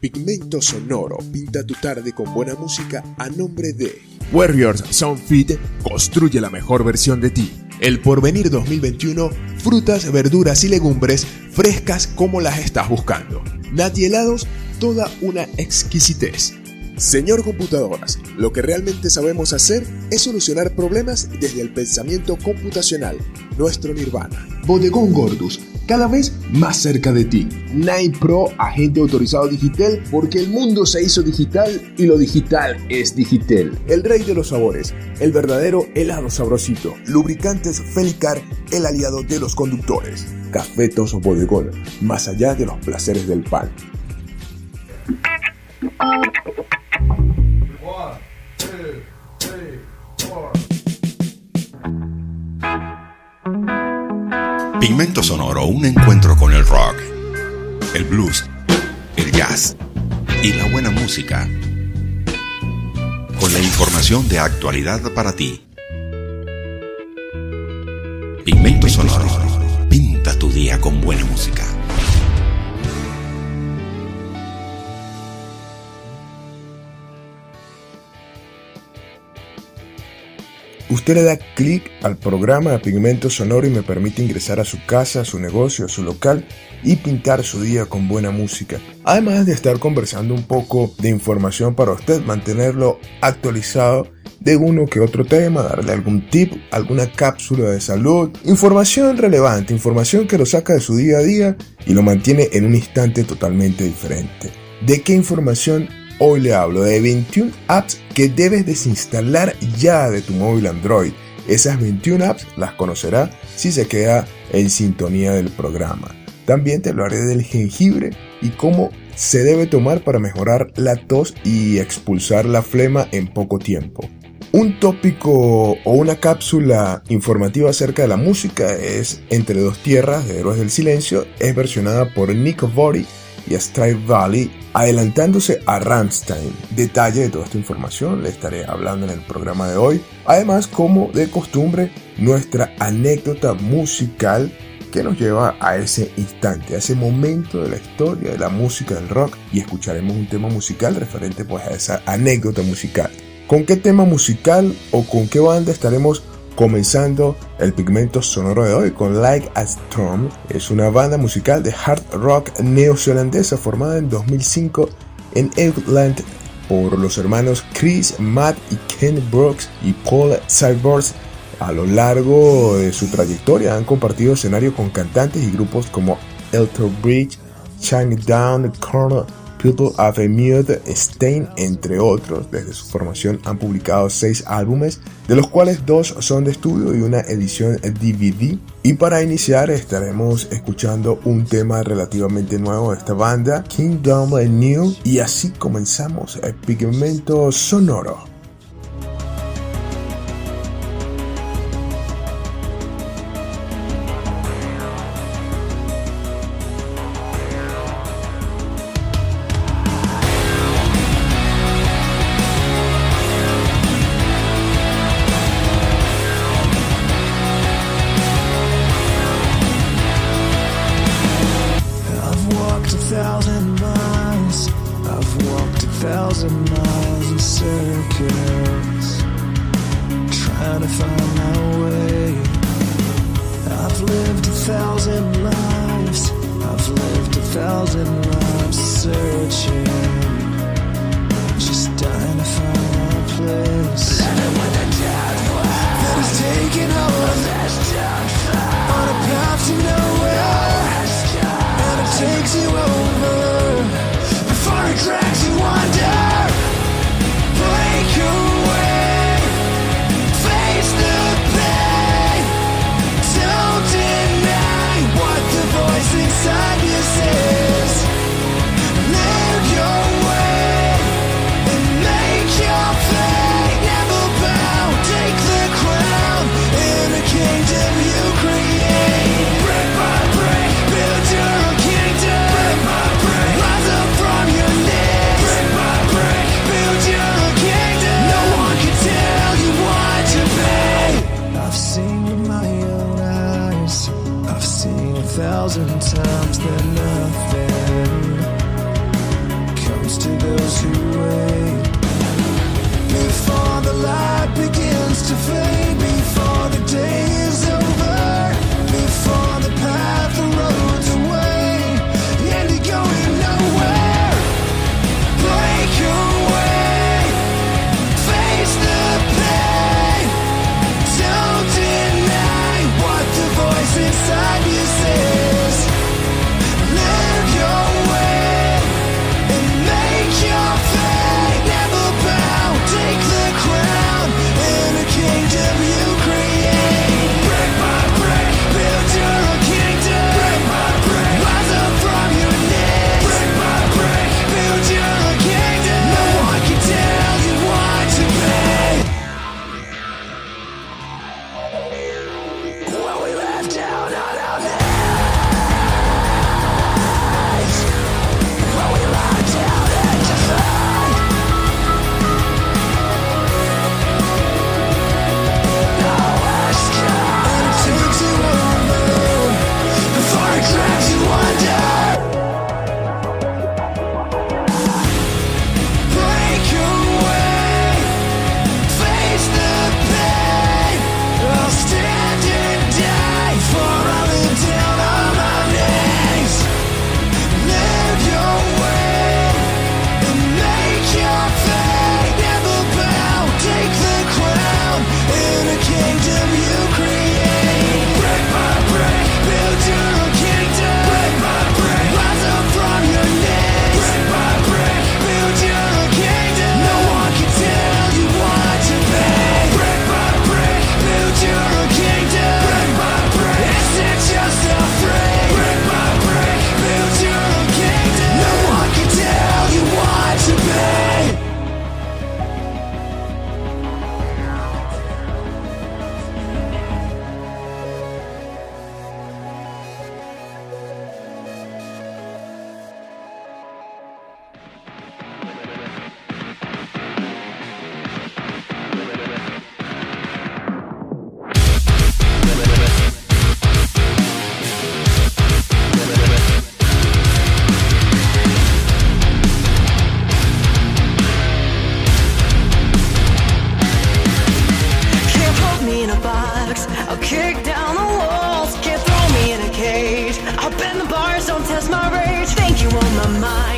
Pigmento sonoro, pinta tu tarde con buena música a nombre de Warriors Soundfit. Construye la mejor versión de ti. El Porvenir 2021, frutas, verduras y legumbres frescas como las estás buscando. Nati helados, toda una exquisitez. Señor Computadoras, lo que realmente sabemos hacer es solucionar problemas desde el pensamiento computacional, nuestro nirvana. Bodegón Gordus, cada vez más cerca de ti. Nine Pro, agente autorizado Digitel, porque el mundo se hizo digital y lo digital es Digitel. El rey de los sabores, el verdadero helado sabrosito. Lubricantes Felicar, el aliado de los conductores. Cafetos Bodegón, más allá de los placeres del pan. Pigmento sonoro, un encuentro con el rock, el blues, el jazz y la buena música. Con la información de actualidad para ti. Pigmento sonoro, pinta tu día con buena música. Usted le da clic al programa de Pigmento Sonoro y me permite ingresar a su casa, a su negocio, a su local y pintar su día con buena música. Además de estar conversando un poco de información para usted, mantenerlo actualizado de uno que otro tema, darle algún tip, alguna cápsula de salud, información relevante, información que lo saca de su día a día y lo mantiene en un instante totalmente diferente. ¿De qué información? Hoy le hablo de 21 apps que debes desinstalar ya de tu móvil Android. Esas 21 apps las conocerá si se queda en sintonía del programa. También te hablaré del jengibre y cómo se debe tomar para mejorar la tos y expulsar la flema en poco tiempo. Un tópico o una cápsula informativa acerca de la música es Entre Dos Tierras de Héroes del Silencio. Es versionada por Nico Borie y Astray Valley, adelantándose a Rammstein. Detalle de toda esta información le estaré hablando en el programa de hoy. Además, como de costumbre, nuestra anécdota musical que nos lleva a ese instante, a ese momento de la historia de la música del rock, y escucharemos un tema musical referente pues a esa anécdota musical. ¿Con qué tema musical o con qué banda estaremos comenzando el Pigmento Sonoro de hoy? Con Like a Storm. Es una banda musical de hard rock neozelandesa formada en 2005 en Auckland por los hermanos Chris, Matt y Ken Brooks y Paul Cyborgs. A lo largo de su trayectoria han compartido escenario con cantantes y grupos como Alter Bridge, Shinedown, Korn, People of a Mute, Stein, entre otros. Desde su formación han publicado 6 álbumes, de los cuales 2 son de estudio y una edición DVD. Y para iniciar estaremos escuchando un tema relativamente nuevo de esta banda, Kingdom of New, y así comenzamos el Pigmento Sonoro.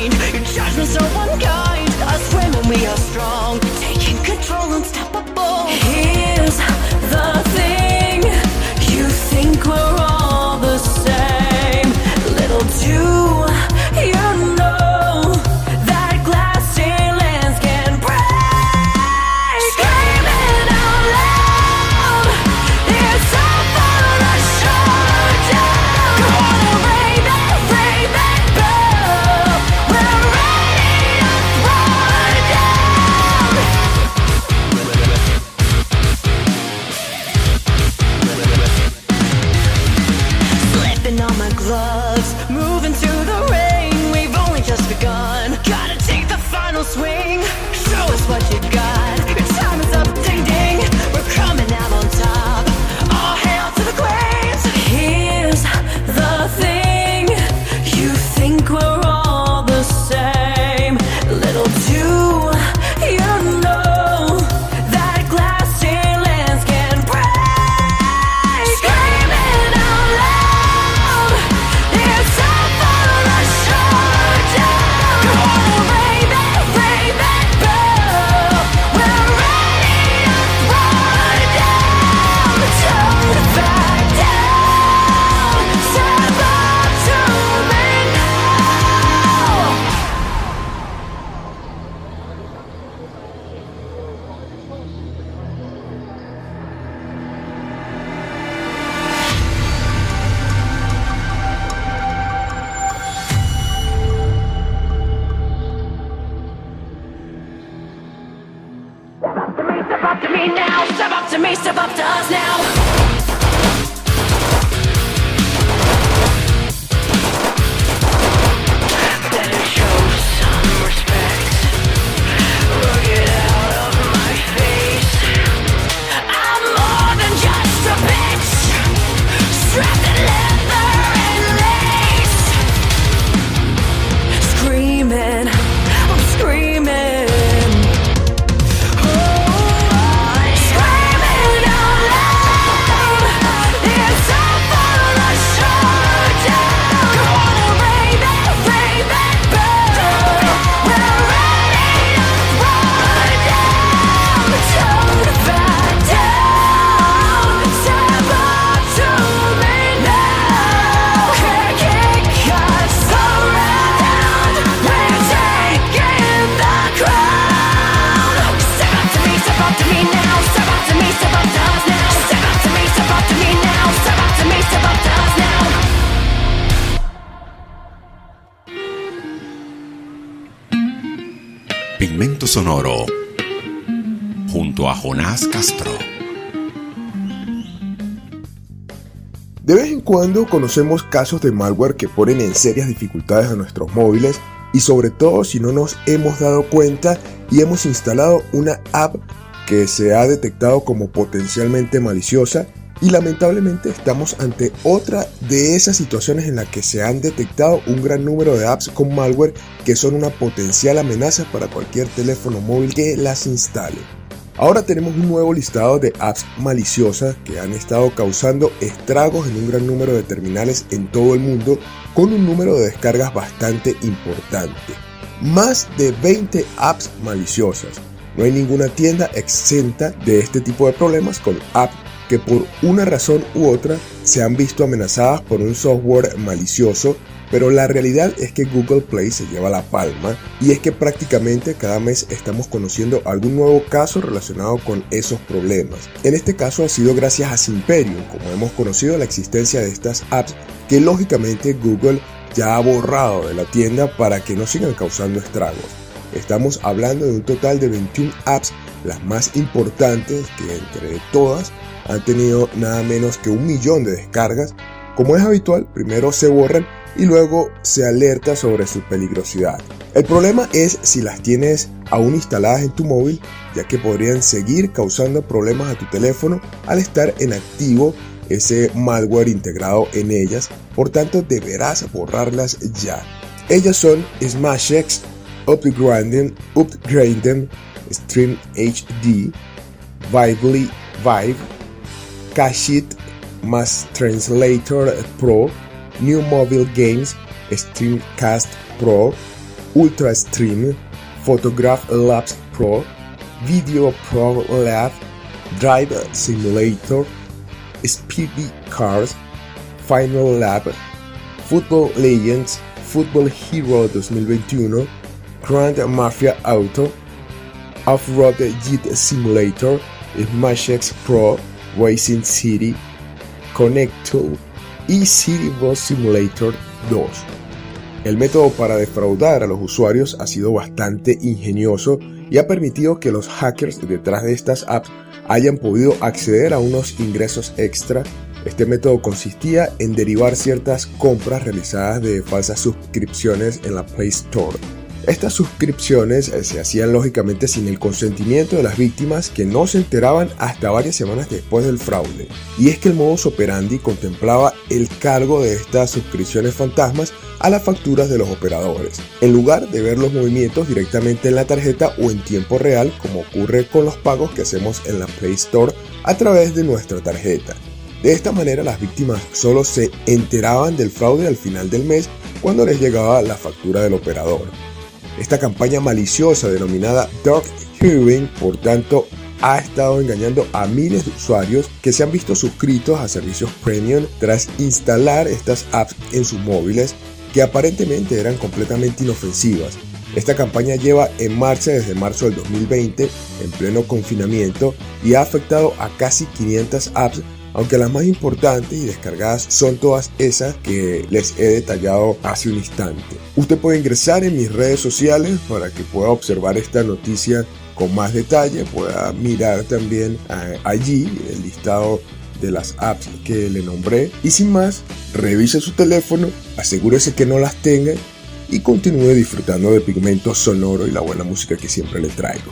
mine. Your judgments are unkind. Us women, we are strong, taking control, unstoppable. Here's the thing, you think we're all the same. Little do you know that glass ceilings can break. Screaming out loud, it's all for a showdown. Gonna rain that bell, we're ready to throw it down. Slipping on my gloves, moving to the rain. Just begun, gotta take the final swing. Show us what you got. Your time is up, ding ding. We're coming out on top. All hail to the queens. Here's the thing, you think we're all the same. Little do you know that glass ceilings can break. Screaming out loud, it's all for a showdown. Gonna ring that bell, we're ready to throw it down. Don't back down, step up to me now. Step up to me now, step up to me, step up to us now. Better show some respect. Look it out of my face. I'm more than just a bitch, strapped in leather and lace. Screaming, I'm screaming. Screaming out loud, it's all for a showdown. Gonna ring that bell, we're ready to throw it down. Don't back down, step up to me now. Kicking us around, we're taking the crown. Step up to me, step up to me now. Step up to me, step up to us now. Step up to me, step up to me now. Step up to me, step up to us now. Pigmento Sonoro junto a Jonás Castro. De vez en cuando conocemos casos de malware que ponen en serias dificultades a nuestros móviles y sobre todo si no nos hemos dado cuenta y hemos instalado una app que se ha detectado como potencialmente maliciosa y lamentablemente estamos ante otra de esas situaciones en las que se han detectado un gran número de apps con malware que son una potencial amenaza para cualquier teléfono móvil que las instale. Ahora tenemos un nuevo listado de apps maliciosas que han estado causando estragos en un gran número de terminales en todo el mundo con un número de descargas bastante importante. Más de 20 apps maliciosas. No hay ninguna tienda exenta de este tipo de problemas con apps que por una razón u otra se han visto amenazadas por un software malicioso. Pero la realidad es que Google Play se lleva la palma y es que prácticamente cada mes estamos conociendo algún nuevo caso relacionado con esos problemas. En este caso ha sido gracias a Simperium, como hemos conocido la existencia de estas apps que lógicamente Google ya ha borrado de la tienda para que no sigan causando estragos. Estamos hablando de un total de 21 apps, las más importantes que entre todas han tenido nada menos que 1 millón de descargas. Como es habitual, primero se borran y luego se alerta sobre su peligrosidad. El problema es si las tienes aún instaladas en tu móvil, ya que podrían seguir causando problemas a tu teléfono al estar en activo ese malware integrado en ellas, por tanto deberás borrarlas ya. Ellas son SmashX, Upgrindem, Stream HD, Vibely Vive, Cashit, Mass Translator Pro, New Mobile Games, Streamcast Pro, Ultra Stream, Photograph Labs Pro, Video Pro Lab, Drive Simulator, Speedy Cars, Final Lab, Football Legends, Football Hero 2021, Grand Mafia Auto, Off-Road Jet Simulator, Smash X Pro, Racing City, Connect 2 y City Bus Simulator 2. El método para defraudar a los usuarios ha sido bastante ingenioso y ha permitido que los hackers detrás de estas apps hayan podido acceder a unos ingresos extra. Este método consistía en derivar ciertas compras realizadas de falsas suscripciones en la Play Store. Estas suscripciones se hacían lógicamente sin el consentimiento de las víctimas, que no se enteraban hasta varias semanas después del fraude. Y es que el modus operandi contemplaba el cargo de estas suscripciones fantasmas a las facturas de los operadores, en lugar de ver los movimientos directamente en la tarjeta o en tiempo real, como ocurre con los pagos que hacemos en la Play Store a través de nuestra tarjeta. De esta manera, las víctimas solo se enteraban del fraude al final del mes, cuando les llegaba la factura del operador. Esta campaña maliciosa, denominada DuckCubing, por tanto, ha estado engañando a miles de usuarios que se han visto suscritos a servicios premium tras instalar estas apps en sus móviles, que aparentemente eran completamente inofensivas. Esta campaña lleva en marcha desde marzo del 2020, en pleno confinamiento, y ha afectado a casi 500 apps, aunque las más importantes y descargadas son todas esas que les he detallado hace un instante. Usted puede ingresar en mis redes sociales para que pueda observar esta noticia con más detalle, pueda mirar también allí el listado de las apps que le nombré. Y sin más, revise su teléfono, asegúrese que no las tenga y continúe disfrutando de Pigmento Sonoro y la buena música que siempre le traigo.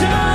Time.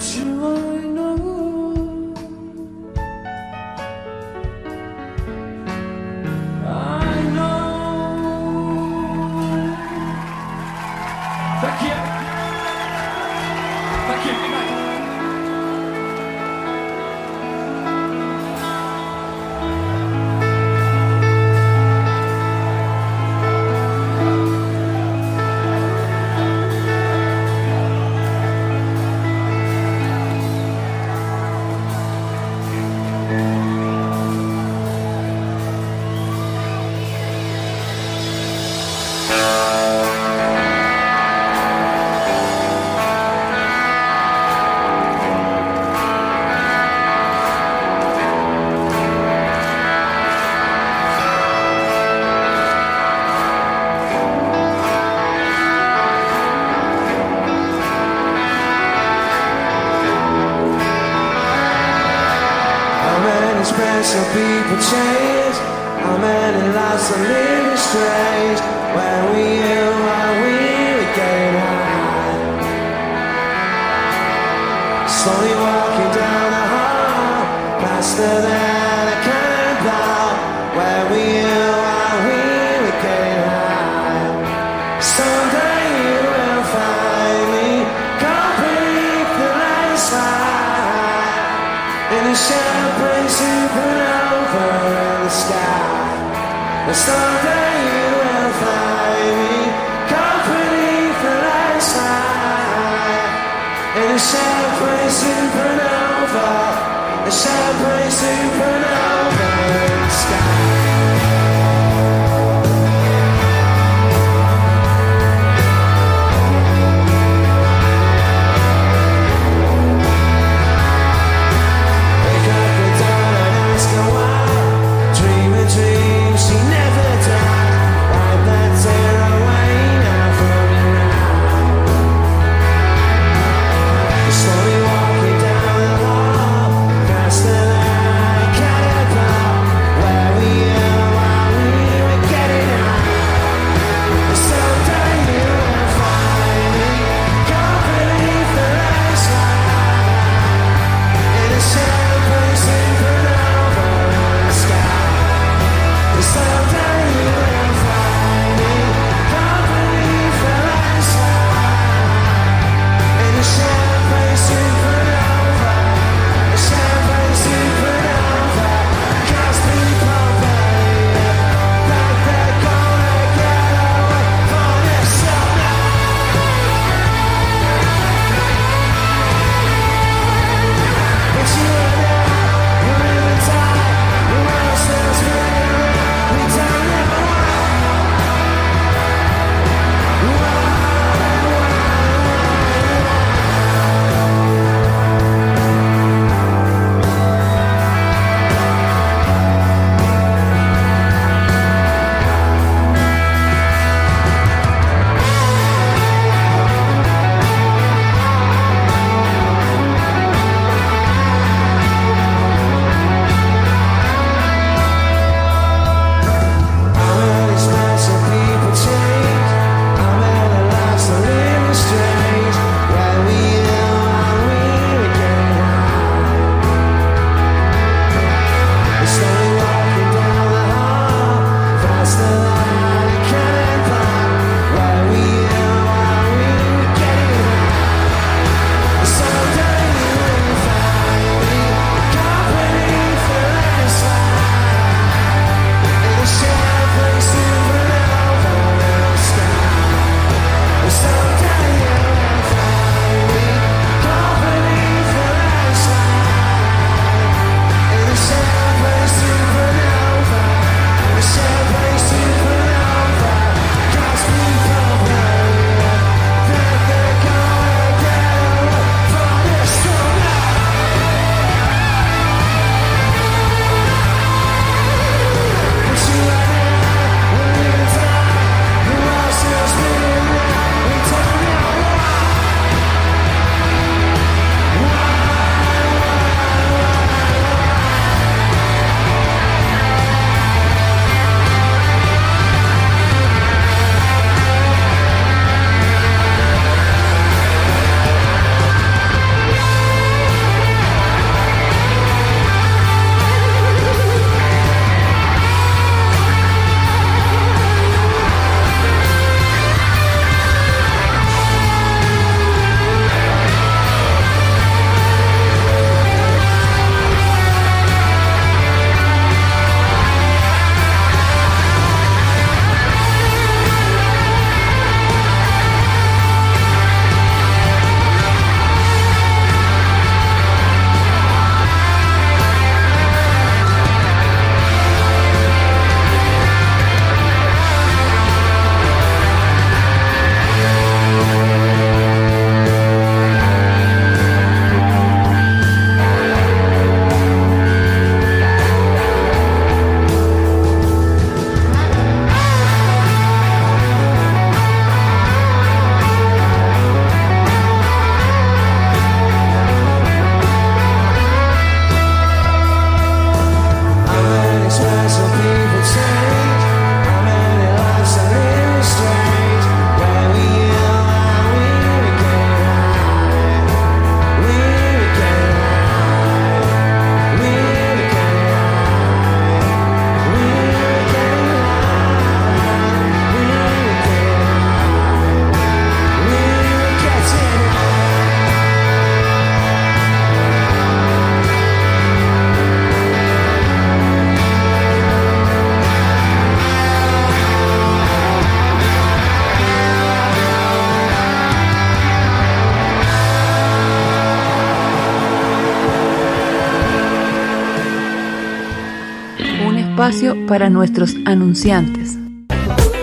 Slowly walking down the wall, faster than I can espacio para nuestros anunciantes.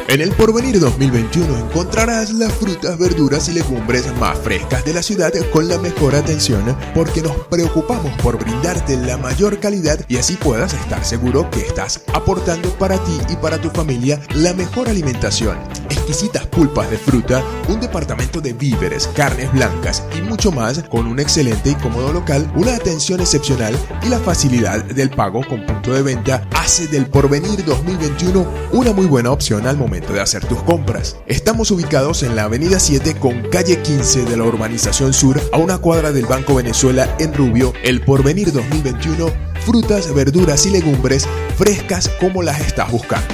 En el Porvenir 2021 encontrarás las frutas, verduras y legumbres más frescas de la ciudad con la mejor atención, porque nos preocupamos por brindarte la mayor calidad y así puedas estar seguro que estás aportando para ti y para tu familia la mejor alimentación. Exquisitas pulpas de fruta, un departamento de víveres, carnes blancas y mucho más, con un excelente y cómodo local, una atención excepcional y la facilidad del pago con punto de venta hace del Porvenir 2021 una muy buena opción al momento de hacer tus compras. Estamos ubicados en la avenida 7 con calle 15 de la urbanización sur, a una cuadra del Banco Venezuela en Rubio. El Porvenir 2021, frutas, verduras y legumbres frescas como las estás buscando.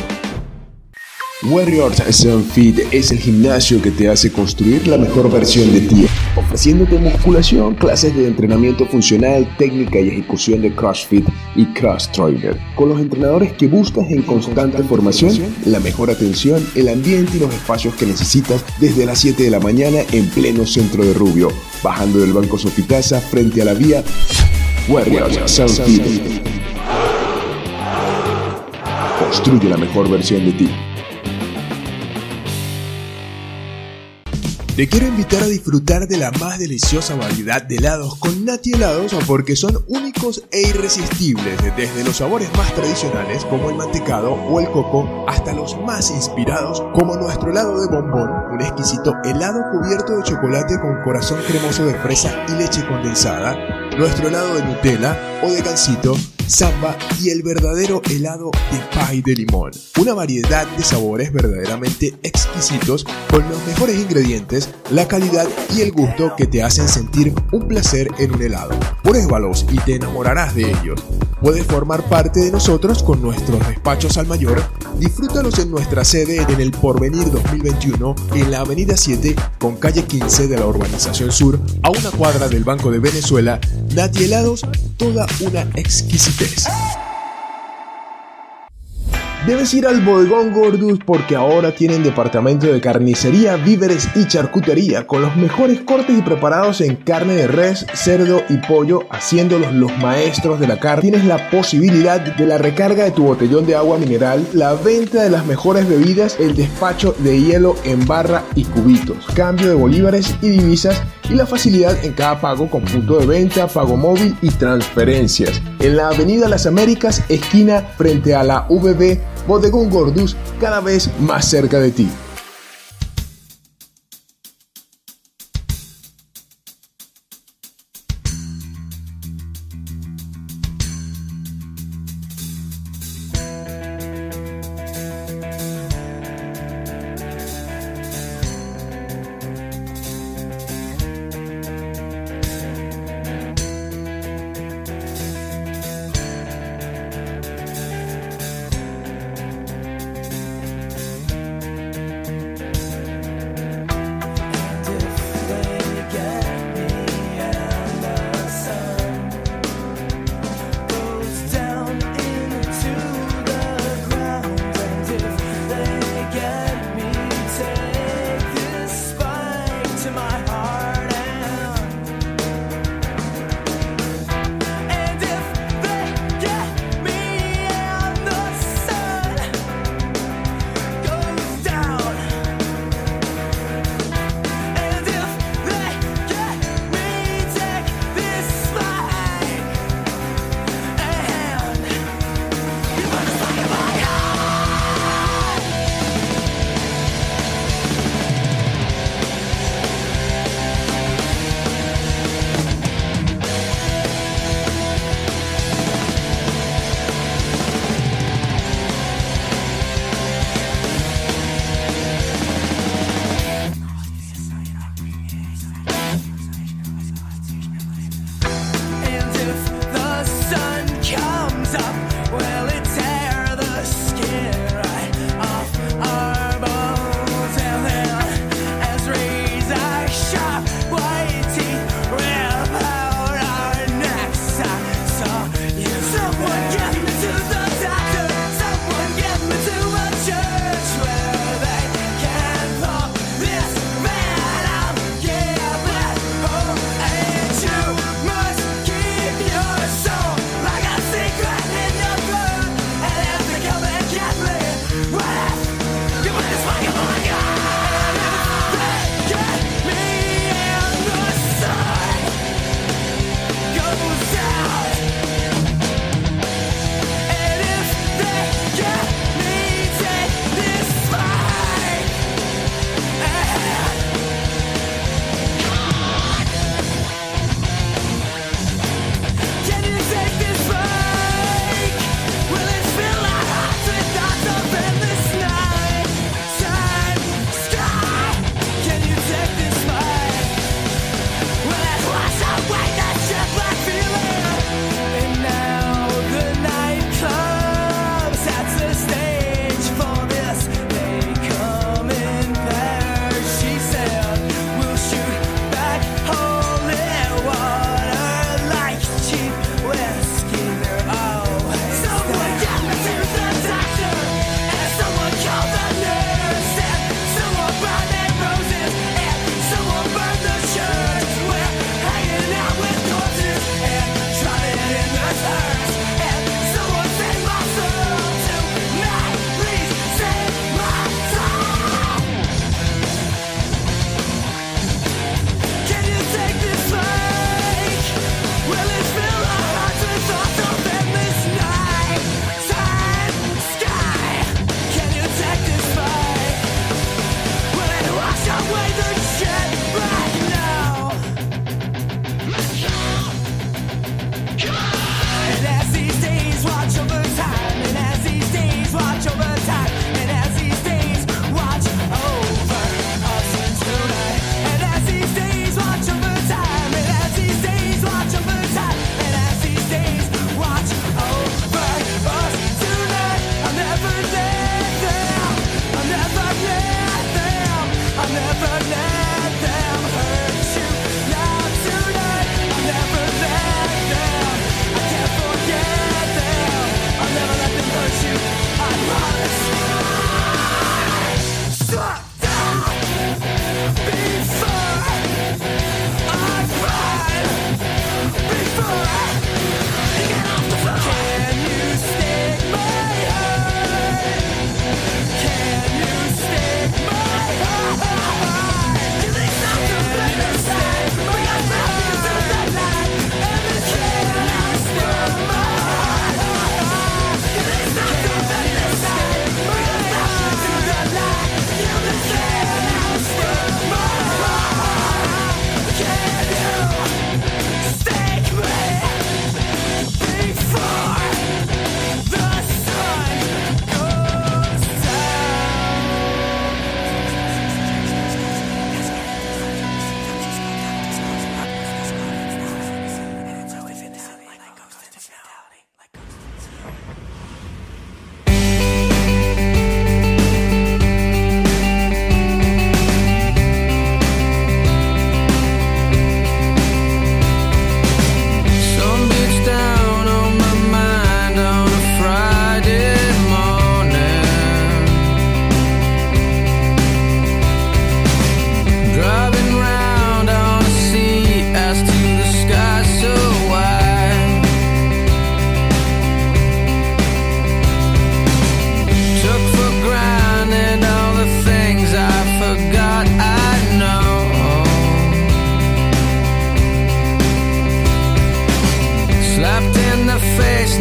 Warriors Sunfit es el gimnasio que te hace construir la mejor versión de ti, ofreciéndote musculación, clases de entrenamiento funcional, técnica y ejecución de CrossFit y Cross Trainer, con los entrenadores que buscas en constante formación, la mejor atención, el ambiente y los espacios que necesitas desde las 7 de la mañana en pleno centro de Rubio, bajando del Banco Sofitasa frente a la vía Warriors Sunfit. Construye la mejor versión de ti. Te quiero invitar a disfrutar de la más deliciosa variedad de helados con Nati Helados, porque son únicos e irresistibles, desde los sabores más tradicionales como el mantecado o el coco hasta los más inspirados como nuestro helado de bombón, un exquisito helado cubierto de chocolate con corazón cremoso de fresa y leche condensada, nuestro helado de Nutella o de gansito, samba y el verdadero helado de pay de limón. Una variedad de sabores verdaderamente exquisitos con los mejores ingredientes, la calidad y el gusto que te hacen sentir un placer en un helado. Pruébalos y te enamorarás de ellos. Puedes formar parte de nosotros con nuestros despachos al mayor. Disfrútalos en nuestra sede en el Porvenir 2021 en la avenida 7 con calle 15 de la urbanización sur, a una cuadra del Banco de Venezuela. Nati Helados, toda una exquisitez. Debes ir al Bodegón Gordus, porque ahora tienen departamento de carnicería, víveres y charcutería, con los mejores cortes y preparados en carne de res, cerdo y pollo, haciéndolos los maestros de la carne. Tienes la posibilidad de la recarga de tu botellón de agua mineral, la venta de las mejores bebidas, el despacho de hielo en barra y cubitos, cambio de bolívares y divisas, y la facilidad en cada pago con punto de venta, pago móvil y transferencias. En la avenida Las Américas, esquina frente a la VB, Bodegón Gordus, cada vez más cerca de ti.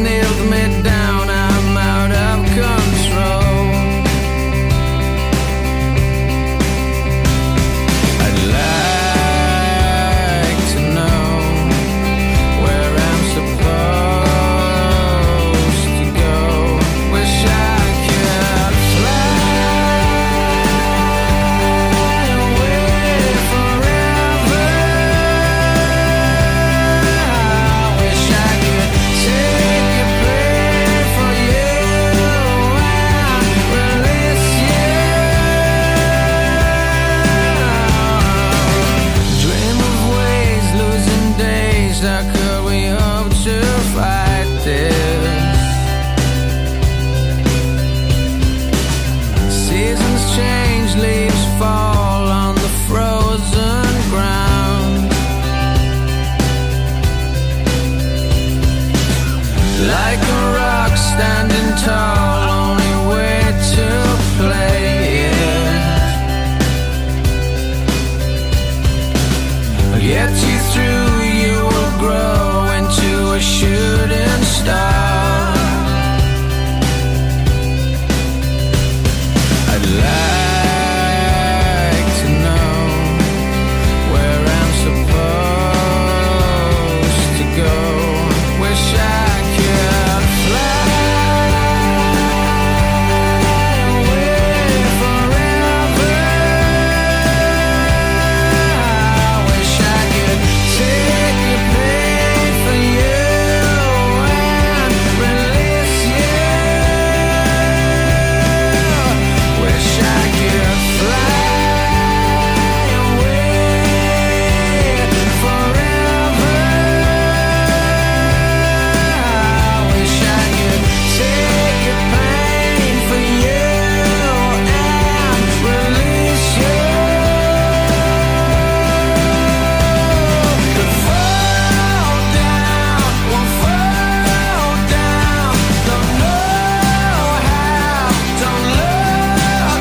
nailed me down, I'm out of control. I'd like to know where I'm supposed to go. Wish I could fly away forever. I wish I could take a prayer for you and release you. Dream of ways, losing days. How could we hope to fight this? Seasons change, leaves fall on the frozen ground. Like a rock standing tall, only way to play it. I'll get you through, you will grow into a shooting star. I'd like to know where I'm supposed to go. Wish I could fly away forever. I wish I could take a pain for you and release you. Wish I could fly away forever. I wish I could take your pain for you and release you. Could fall down, don't know how, don't look down, just dream of ways to keep on keeping on till now, now. Fly away forever. I wish I could take your pain for you and release you. Fly away forever. I wish I could take your pain for you and release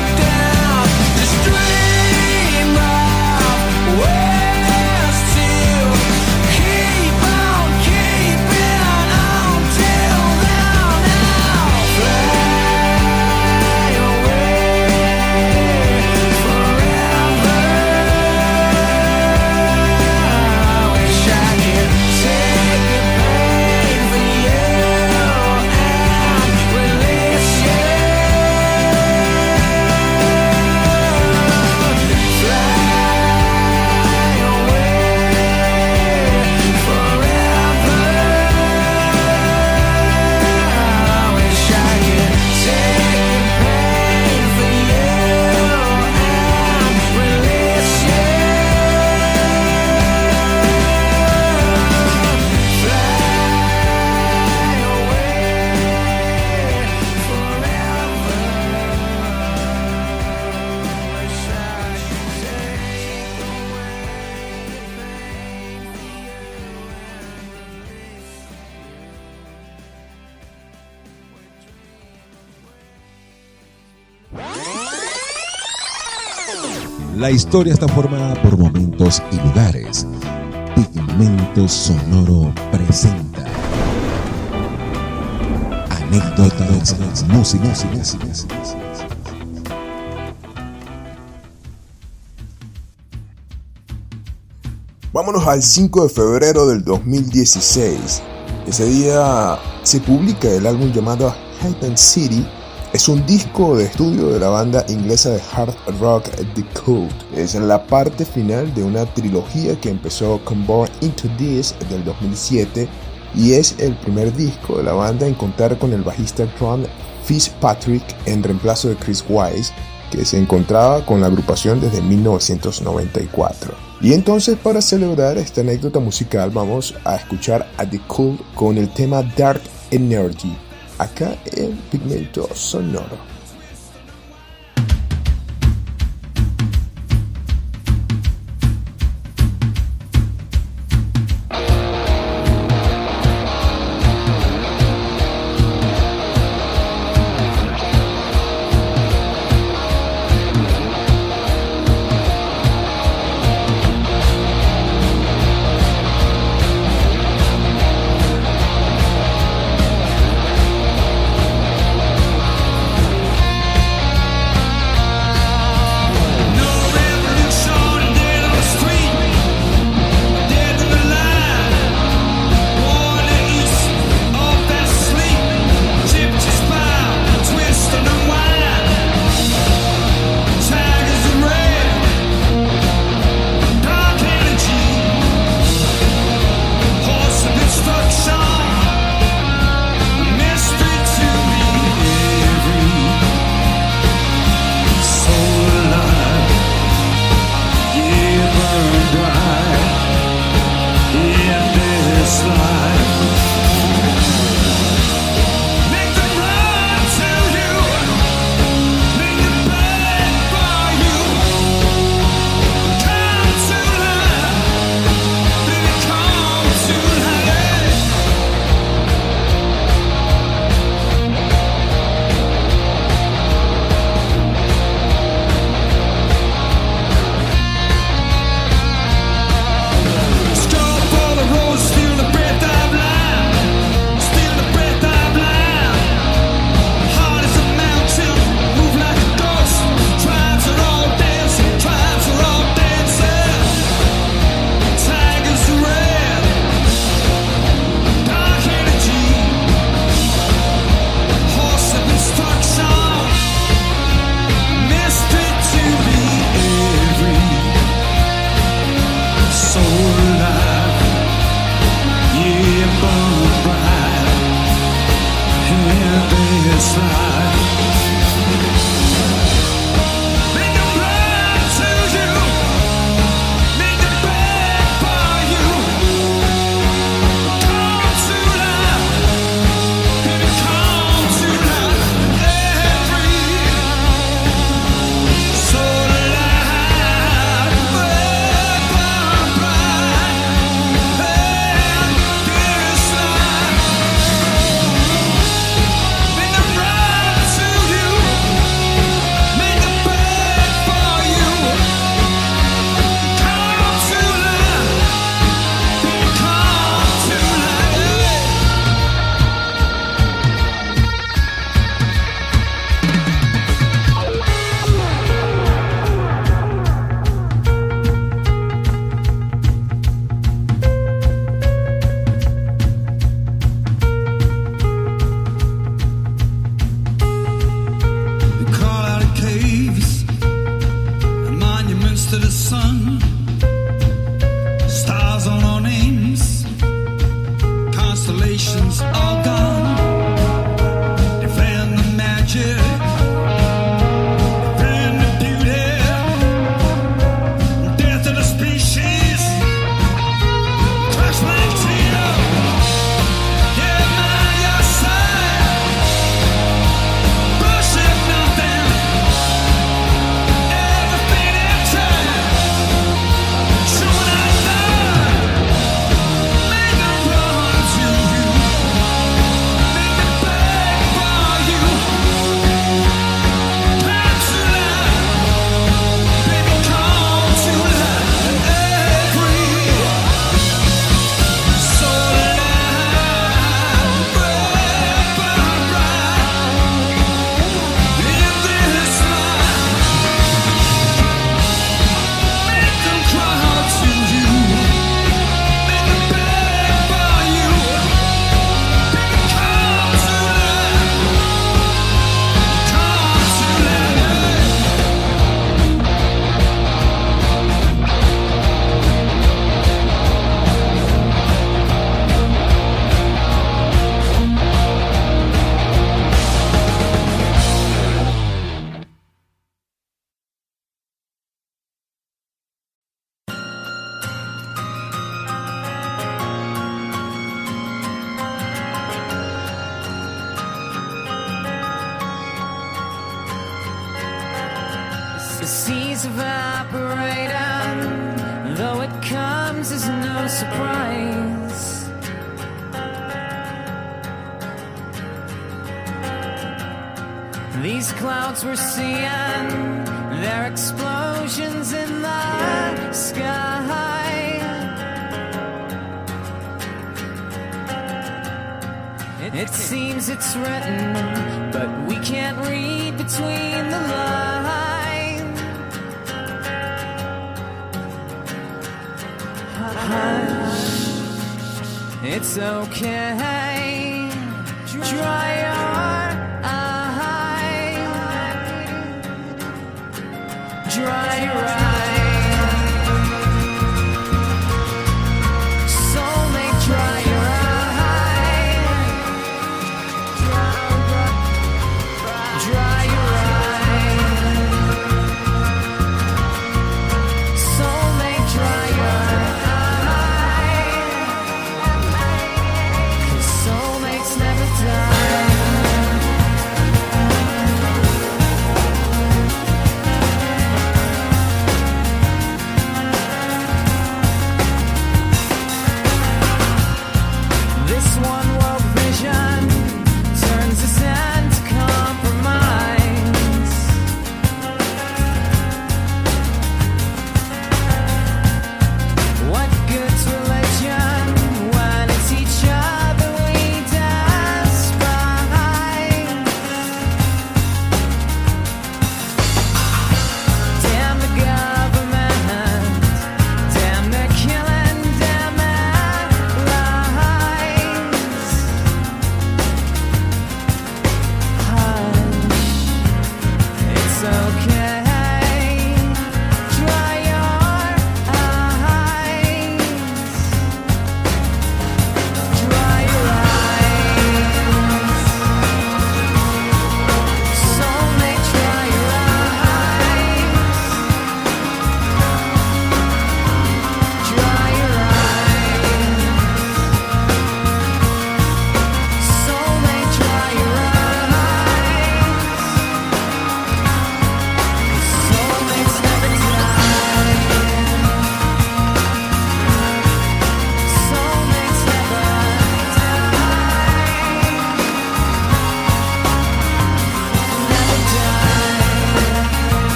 you. Fly away forever. Wish I could take away pain for you and release you. La historia está formada por momentos y lugares. Pigmento Sonoro presenta Anécdotas, música. Vámonos al 5 de febrero del 2016. Ese día se publica el álbum llamado Hyphen City. Es un disco de estudio de la banda inglesa de hard rock The Cult. Es la parte final de una trilogía que empezó con Born Into This del 2007 y es el primer disco de la banda en contar con el bajista drum Fitzpatrick en reemplazo de Chris Wise, que se encontraba con la agrupación desde 1994. Y entonces, para celebrar esta anécdota musical, vamos a escuchar a The Cult con el tema Dark Energy, acá en Pigmento Sonoro.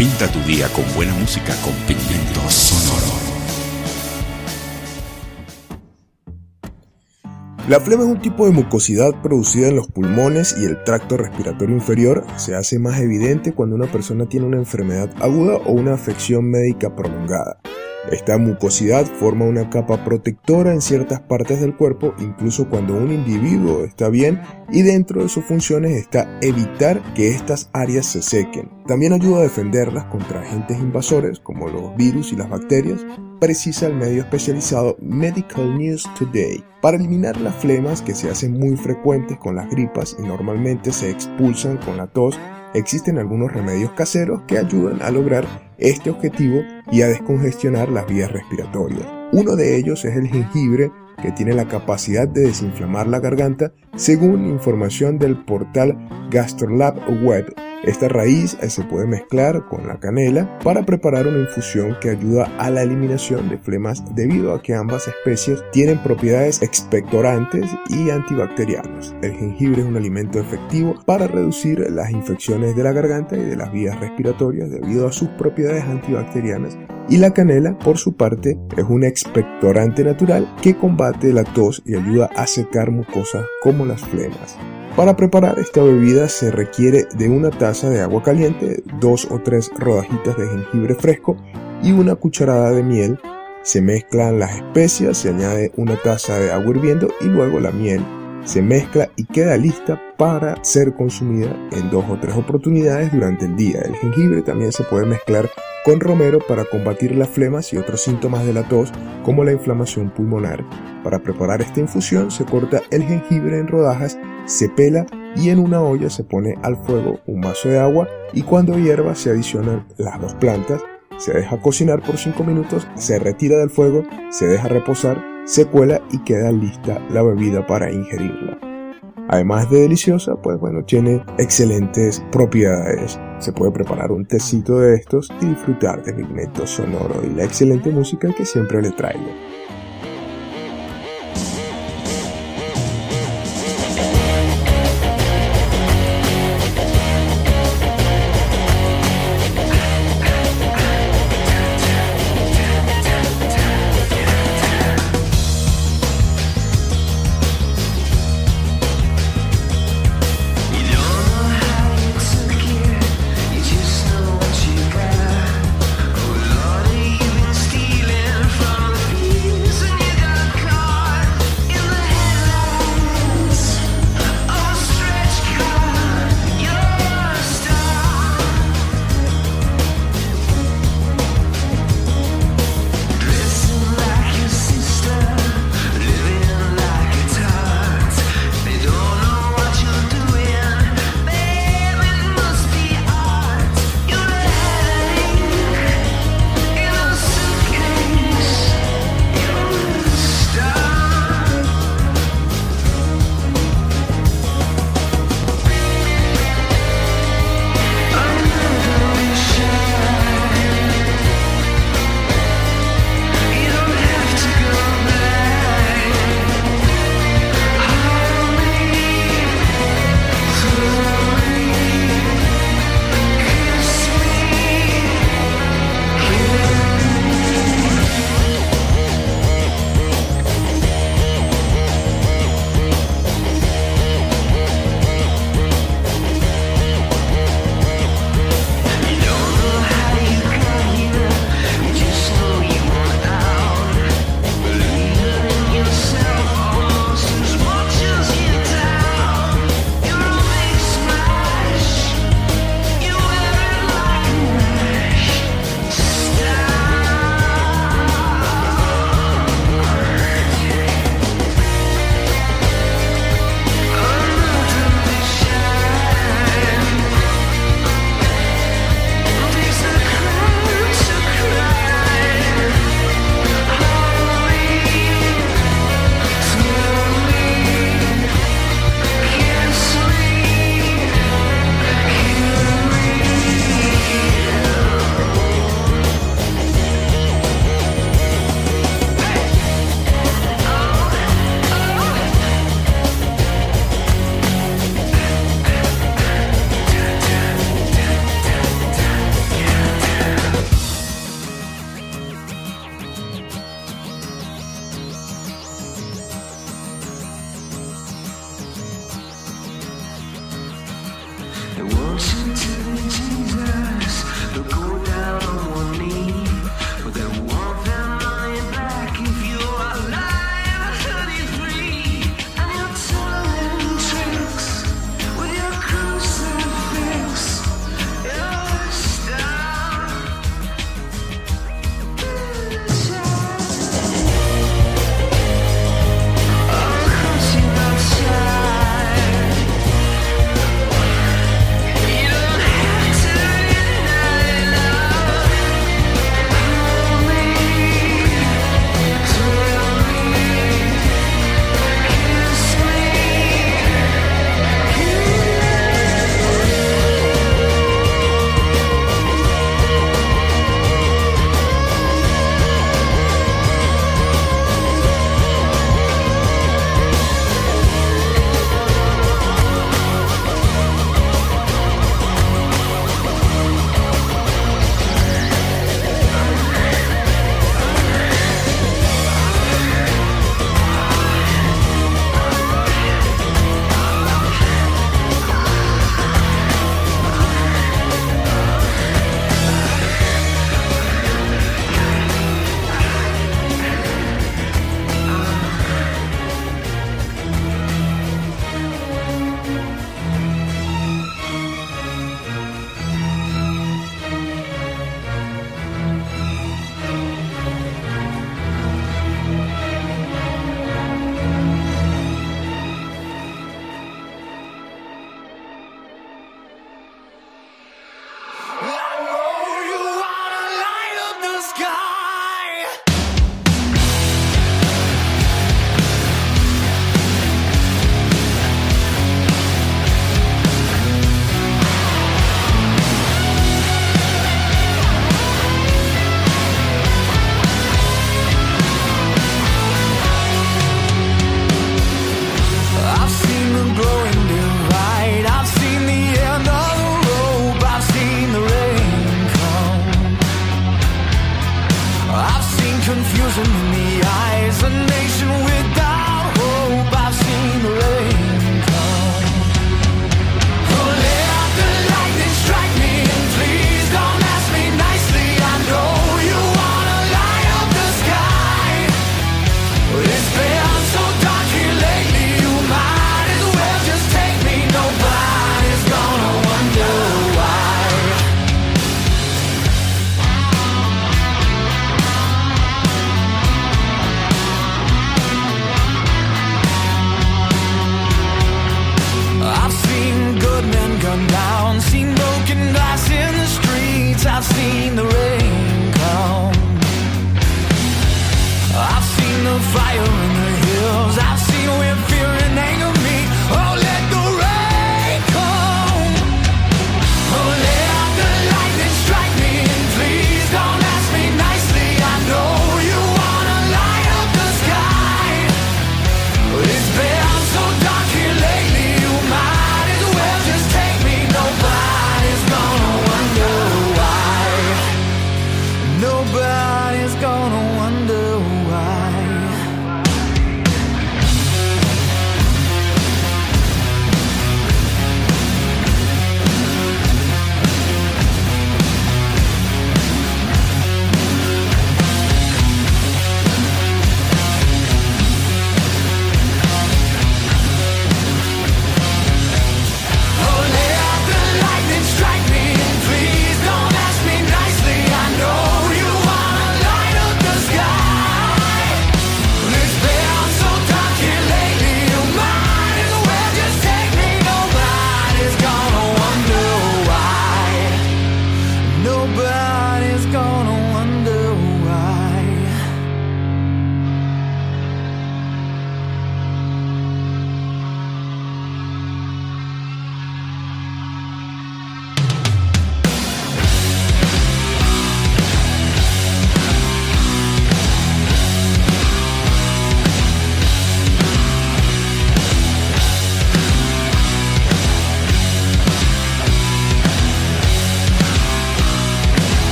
Pinta tu día con buena música con Pigmento Sonoro. La flema es un tipo de mucosidad producida en los pulmones y el tracto respiratorio inferior. Se hace más evidente cuando una persona tiene una enfermedad aguda o una afección médica prolongada. Esta mucosidad forma una capa protectora en ciertas partes del cuerpo, incluso cuando un individuo está bien, y dentro de sus funciones está evitar que estas áreas se sequen. También ayuda a defenderlas contra agentes invasores como los virus y las bacterias, precisa el medio especializado Medical News Today. Para eliminar las flemas, que se hacen muy frecuentes con las gripas y normalmente se expulsan con la tos, existen algunos remedios caseros que ayudan a lograr este objetivo y a descongestionar las vías respiratorias. Uno de ellos es el jengibre, que tiene la capacidad de desinflamar la garganta, según información del portal Gastrolab Web. Esta raíz se puede mezclar con la canela para preparar una infusión que ayuda a la eliminación de flemas debido a que ambas especies tienen propiedades expectorantes y antibacterianas. El jengibre es un alimento efectivo para reducir las infecciones de la garganta y de las vías respiratorias debido a sus propiedades antibacterianas, y la canela, por su parte, es un expectorante natural que combate la tos y ayuda a secar mucosas como las flemas. Para preparar esta bebida se requiere de una taza de agua caliente, 2 o 3 rodajitas de jengibre fresco y una cucharada de miel. Se mezclan las especias, se añade una taza de agua hirviendo y luego la miel. Se mezcla y queda lista para ser consumida en 2 o 3 oportunidades durante el día. El jengibre también se puede mezclar con romero para combatir las flemas y otros síntomas de la tos como la inflamación pulmonar. Para preparar esta infusión se corta el jengibre en rodajas, se pela y en una olla se pone al fuego un vaso de agua y cuando hierva se adicionan las 2 plantas, se deja cocinar por 5 minutos, se retira del fuego, se deja reposar, se cuela y queda lista la bebida para ingerirla. Además de deliciosa, pues bueno, tiene excelentes propiedades. Se puede preparar un tecito de estos y disfrutar de Pigmento Sonoro y la excelente música que siempre le traigo.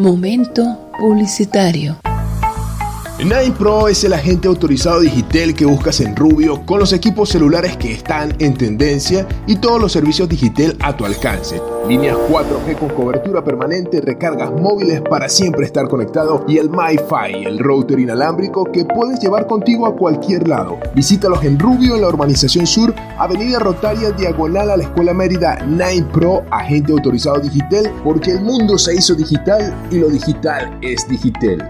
Momento publicitario. Nine Pro es el agente autorizado Digitel que buscas en Rubio, con los equipos celulares que están en tendencia y todos los servicios Digitel a tu alcance. Líneas 4G con cobertura permanente, recargas móviles para siempre estar conectado y el MiFi, el router inalámbrico que puedes llevar contigo a cualquier lado. Visítalos en Rubio, en la urbanización sur, avenida Rotaria, diagonal a la Escuela Mérida. Nine Pro, agente autorizado Digitel, porque el mundo se hizo digital y lo digital es Digitel.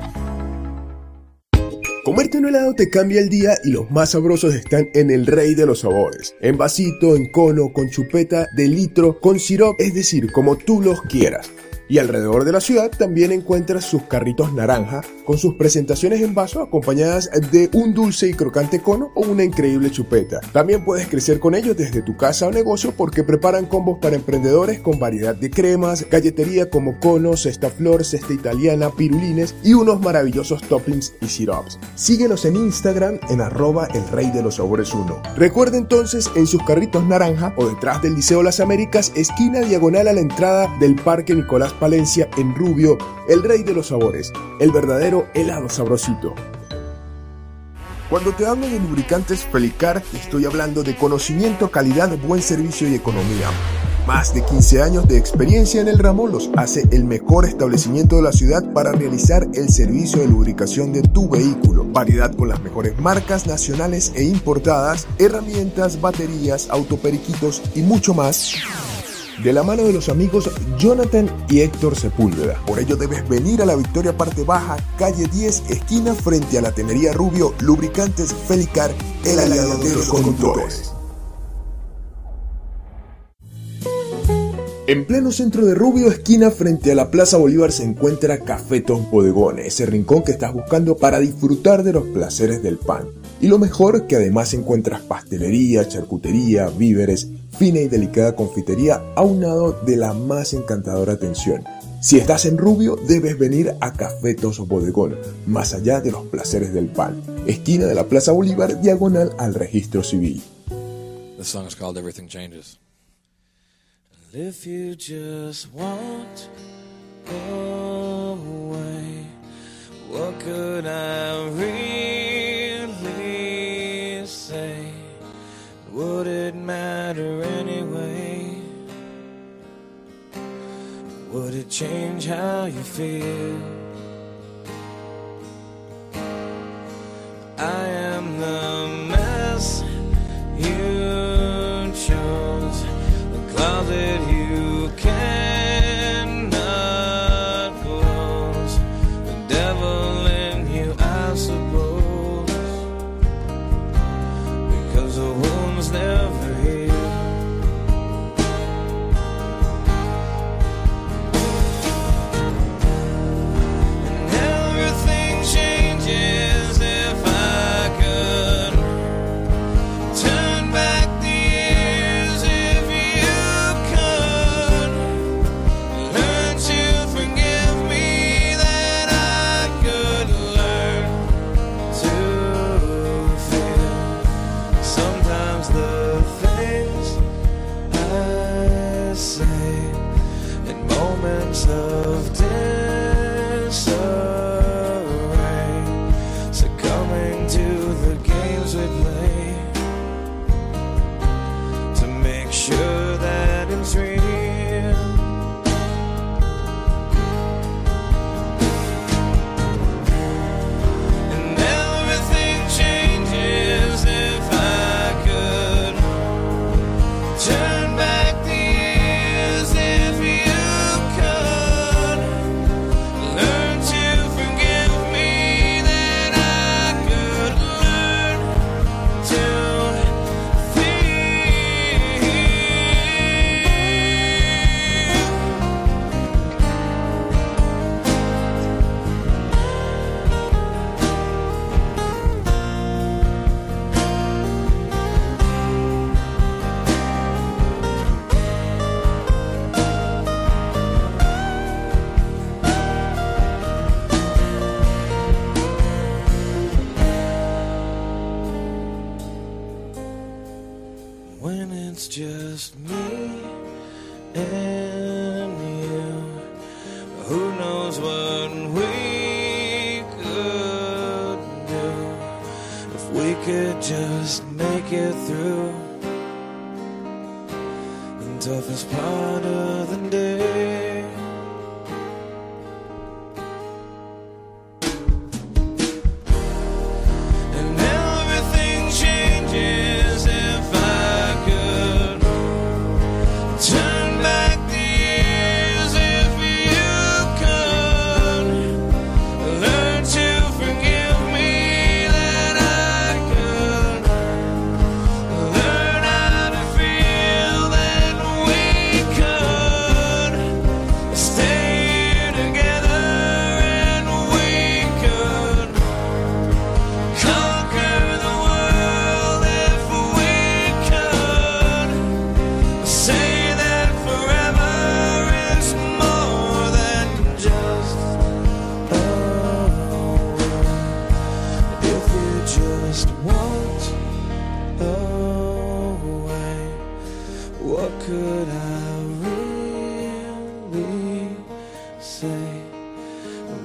Comerte un helado te cambia el día y los más sabrosos están en el rey de los sabores. En vasito, en cono, con chupeta, de litro, con sirope, es decir, como tú los quieras. Y alrededor de la ciudad también encuentras sus carritos naranja con sus presentaciones en vaso acompañadas de un dulce y crocante cono o una increíble chupeta. También puedes crecer con ellos desde tu casa o negocio porque preparan combos para emprendedores con variedad de cremas, galletería como cono, cesta flor, cesta italiana, pirulines y unos maravillosos toppings y sirops. Síguenos en Instagram en @elreydelosabores1. Recuerda entonces en sus carritos naranja o detrás del Liceo Las Américas, esquina diagonal a la entrada del Parque Nicolás Palencia en Rubio, el rey de los sabores, el verdadero helado sabrosito. Cuando te hablo de lubricantes Felicar, te estoy hablando de conocimiento, calidad, buen servicio y economía. Más de 15 años de experiencia en el ramo los hace el mejor establecimiento de la ciudad para realizar el servicio de lubricación de tu vehículo. Variedad con las mejores marcas nacionales e importadas, herramientas, baterías, autoperiquitos y mucho más, de la mano de los amigos Jonathan y Héctor Sepúlveda. Por ello debes venir a la Victoria Parte Baja, calle 10, esquina frente a la Tenería Rubio, lubricantes Felicar, el aliado de los conductores. En pleno centro de Rubio, esquina frente a la Plaza Bolívar, se encuentra Cafetos Bodegones, ese rincón que estás buscando para disfrutar de los placeres del pan. Y lo mejor, que además encuentras pastelería, charcutería, víveres, fina y delicada confitería aunado de la más encantadora atención. Si estás en Rubio, debes venir a Cafetos Bodegón, más allá de los placeres del pan, esquina de la Plaza Bolívar, diagonal al Registro Civil. This song is called Everything Changes. And if you just won't go away, what could I really say? Would it matter anyway? Would it change how you feel? I am the mess you chose, the closet you cannot close, the devil in you, I suppose, because the wounds never heal. And everything changes if I could turn back the years, if you could learn to forgive me, that I could learn to feel. Sometimes the things I say in moments of disarray, succumbing to the games we play to make sure that it's real. And everything changes if I could turn back the years, if you could learn to forgive me, that I could learn to feel. When it's just me and you, who knows what could just make it through the toughest part of the day. And everything changes if I could turn back the years. If you could learn to forgive me, that I could learn how to feel, that we could stay here together and we could conquer the world if we could say that forever is more than just a word. If you just walked away, what could I really say?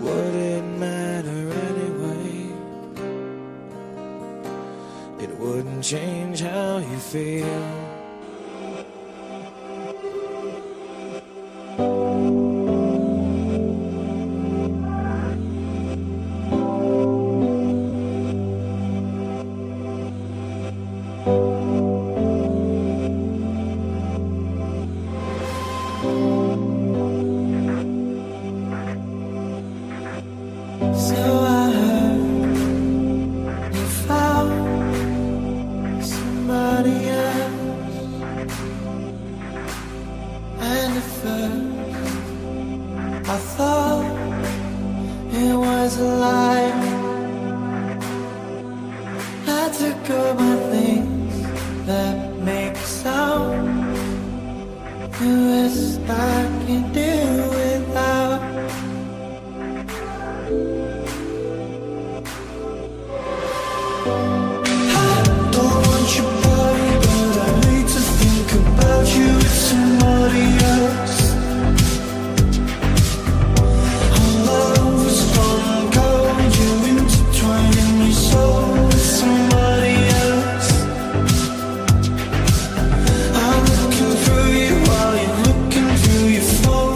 Would it matter anyway? It wouldn't change how you feel. So I heard you found somebody else, and at first I thought it was a lie. I took all my things that make a sound, the rest I can do without. Looking through your phone.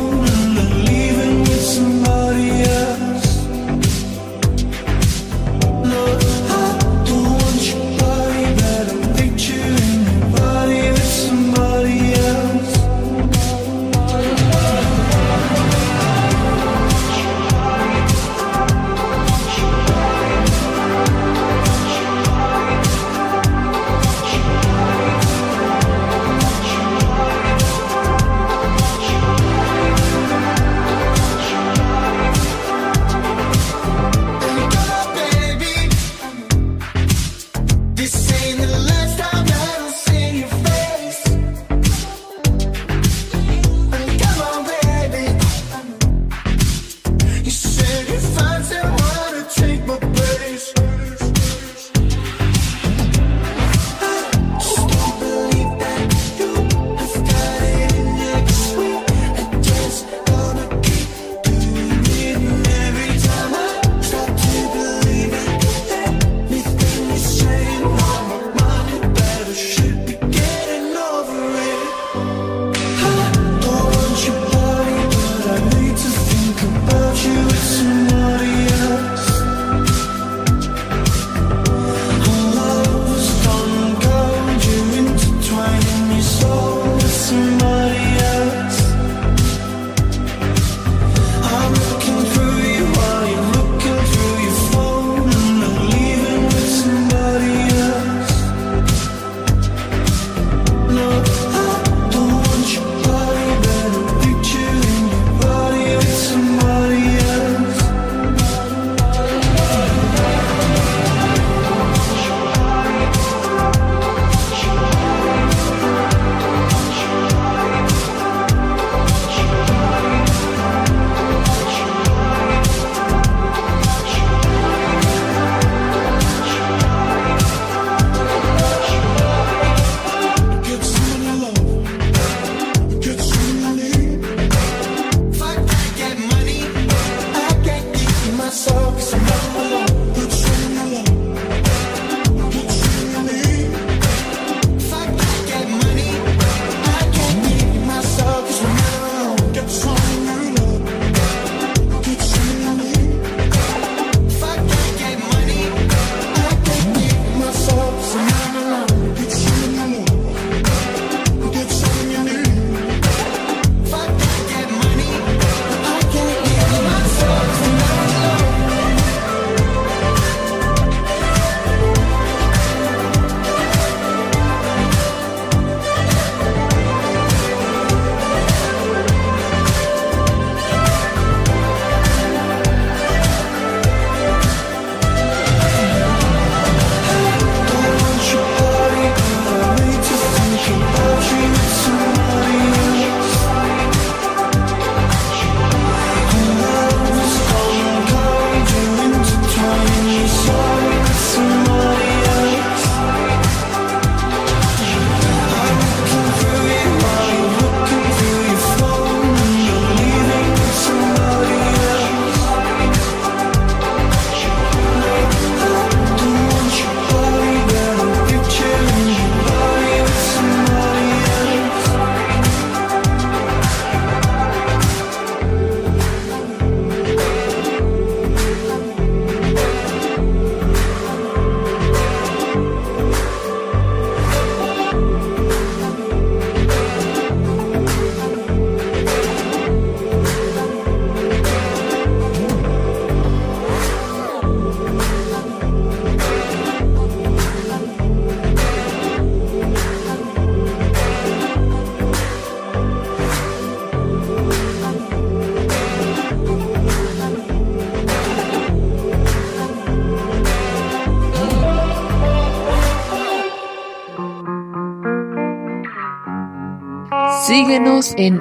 Síguenos en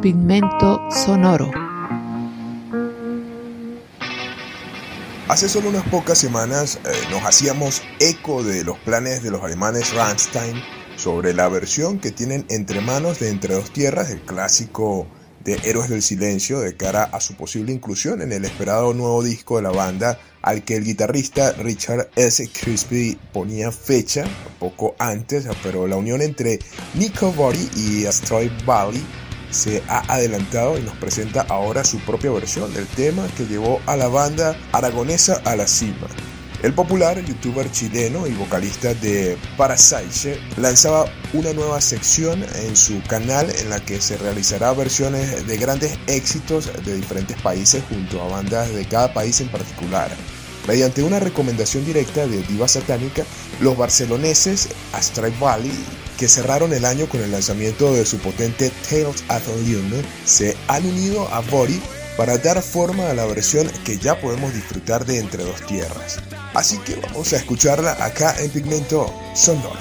@pigmentosonoro. Hace solo unas pocas semanas nos hacíamos eco de los planes de los alemanes Rammstein sobre la versión que tienen entre manos de Entre Dos Tierras, el clásico de Héroes del Silencio, de cara a su posible inclusión en el esperado nuevo disco de la banda, al que el guitarrista Richard S. Crispy ponía fecha poco antes, pero la unión entre Nico Borie y Astray Valley se ha adelantado y nos presenta ahora su propia versión del tema que llevó a la banda aragonesa a la cima. El popular youtuber chileno y vocalista de Parasite lanzaba una nueva sección en su canal en la que se realizará versiones de grandes éxitos de diferentes países junto a bandas de cada país en particular. Mediante una recomendación directa de Diva Satánica, los barceloneses Astray Valley, que cerraron el año con el lanzamiento de su potente Tales at Leon, se han unido a Borie para dar forma a la versión que ya podemos disfrutar de Entre Dos Tierras. Así que vamos a escucharla acá en Pigmento Sonoro.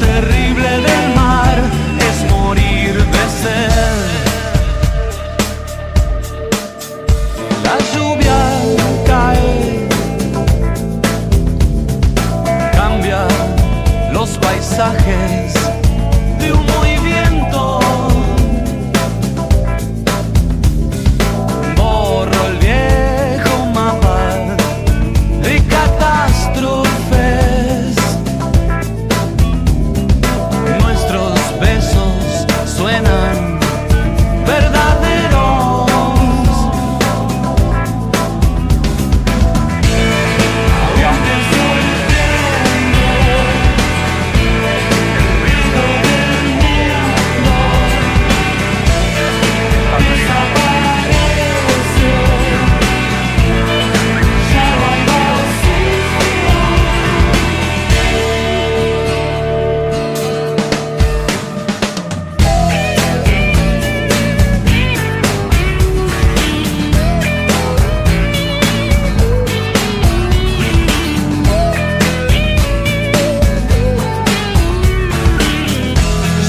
terrible del mar es morir de sed. La lluvia cae, cambia los paisajes de humo y viento. Borro el viejo mapa de catástrofes. Nuestros besos suenan verdaderos. Y aunque el sol esté dando, el viento del mundo desapareció. Ya no hay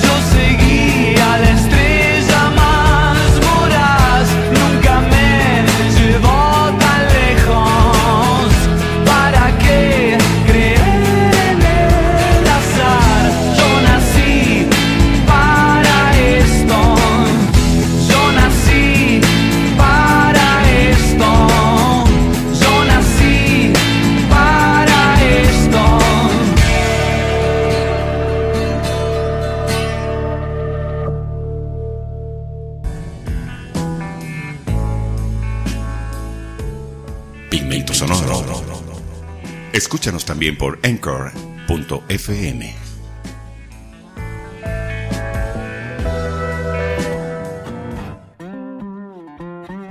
Yo seguía la estrella más voraz, nunca me llevó tan lejos. ¿Para qué creer en el azar? Yo nací para esto, yo nací para esto, yo nací para esto. Pigmento Sonoro. Escúchanos también por Anchor.fm.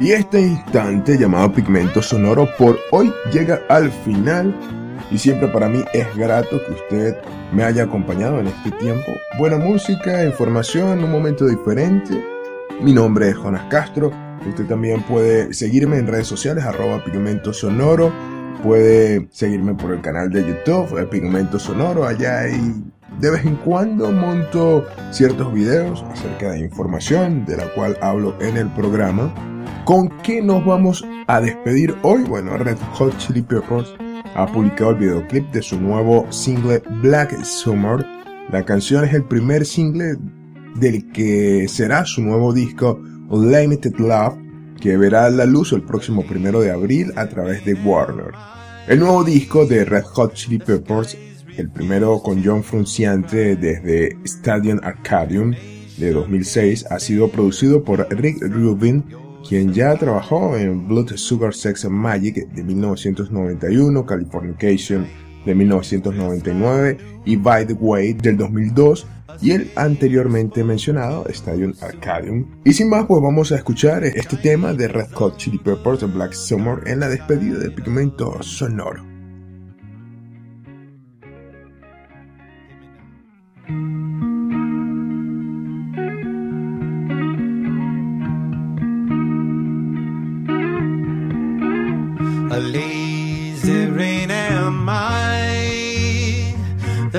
Y este instante llamado Pigmento Sonoro por hoy llega al final, y siempre para mí es grato que usted me haya acompañado en este tiempo. Buena música, información, un momento diferente. Mi nombre es Jonas Castro. Usted también puede seguirme en redes sociales, @pigmentosonoro. Puede seguirme por el canal de YouTube, Pigmento Sonoro. Allá hay, de vez en cuando, monto ciertos videos acerca de información de la cual hablo en el programa. ¿Con qué nos vamos a despedir hoy? Bueno, Red Hot Chili Peppers ha publicado el videoclip de su nuevo single Black Summer. La canción es el primer single del que será su nuevo disco Limited Love, que verá la luz el próximo 1 de abril a través de Warner. El nuevo disco de Red Hot Chili Peppers, el primero con John Frusciante desde Stadium Arcadium de 2006, ha sido producido por Rick Rubin, quien ya trabajó en Blood Sugar Sex and Magic de 1991, Californication de 1999 y By the Way del 2002, y el anteriormente mencionado Stadium Arcadium. Y sin más, pues vamos a escuchar este tema de Red Hot Chili Peppers, The Black Summer, en la despedida de Pigmento Sonoro. A lazy rain am I, the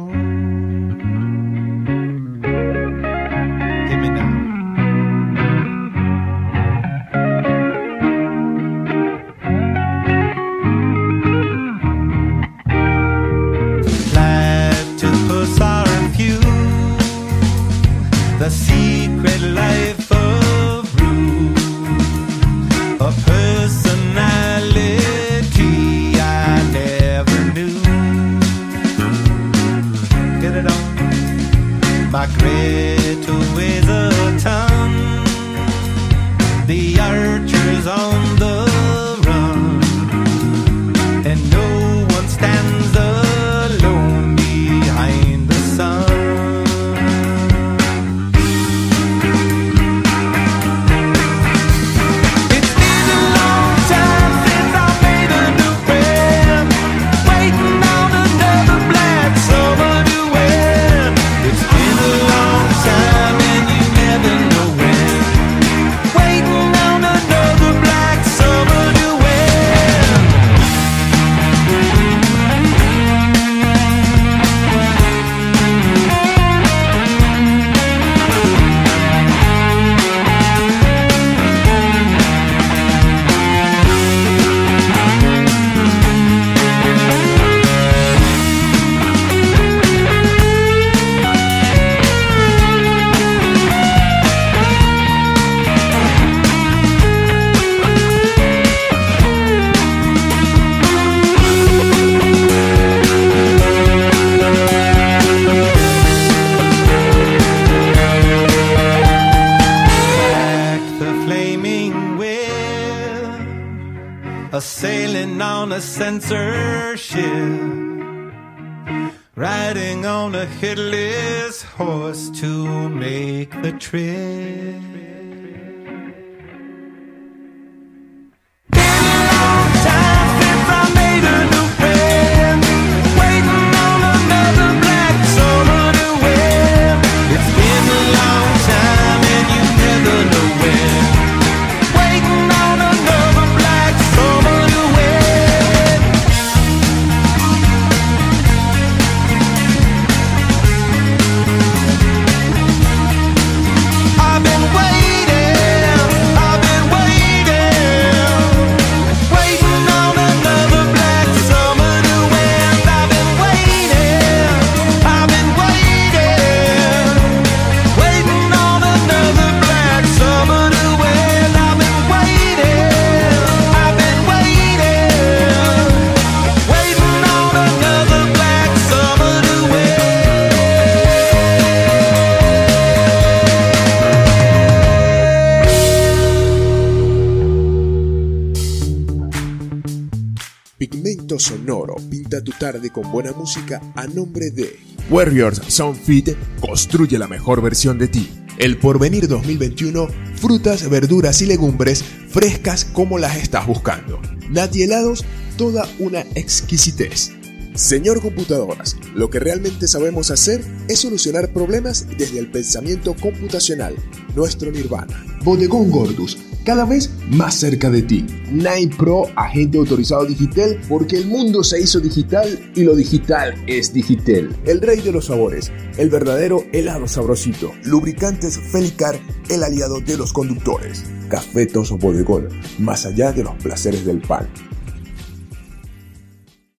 Hit me now. Platypus are few, the secret life of Rue, a personality I never knew. Get it on. My Greta weighs a ton, the archer's on the run, and no one stands alone behind the sun. riding on a censorship, riding on a hitless horse to make the trip. Sonoro, pinta tu tarde con buena música a nombre de Warriors Soundfit. Construye la mejor versión de ti. El Porvenir 2021, frutas, verduras y legumbres frescas como las estás buscando. Nati helados, toda una exquisitez. Señor Computadoras, lo que realmente sabemos hacer es solucionar problemas desde el pensamiento computacional, nuestro nirvana. Bodegón Gordus, cada vez más cerca de ti. Nine Pro, agente autorizado Digitel, porque el mundo se hizo digital y lo digital es Digitel. El rey de los sabores, el verdadero helado sabrosito. Lubricantes Felicar, el aliado de los conductores. Café Toso Bodegón, más allá de los placeres del pan.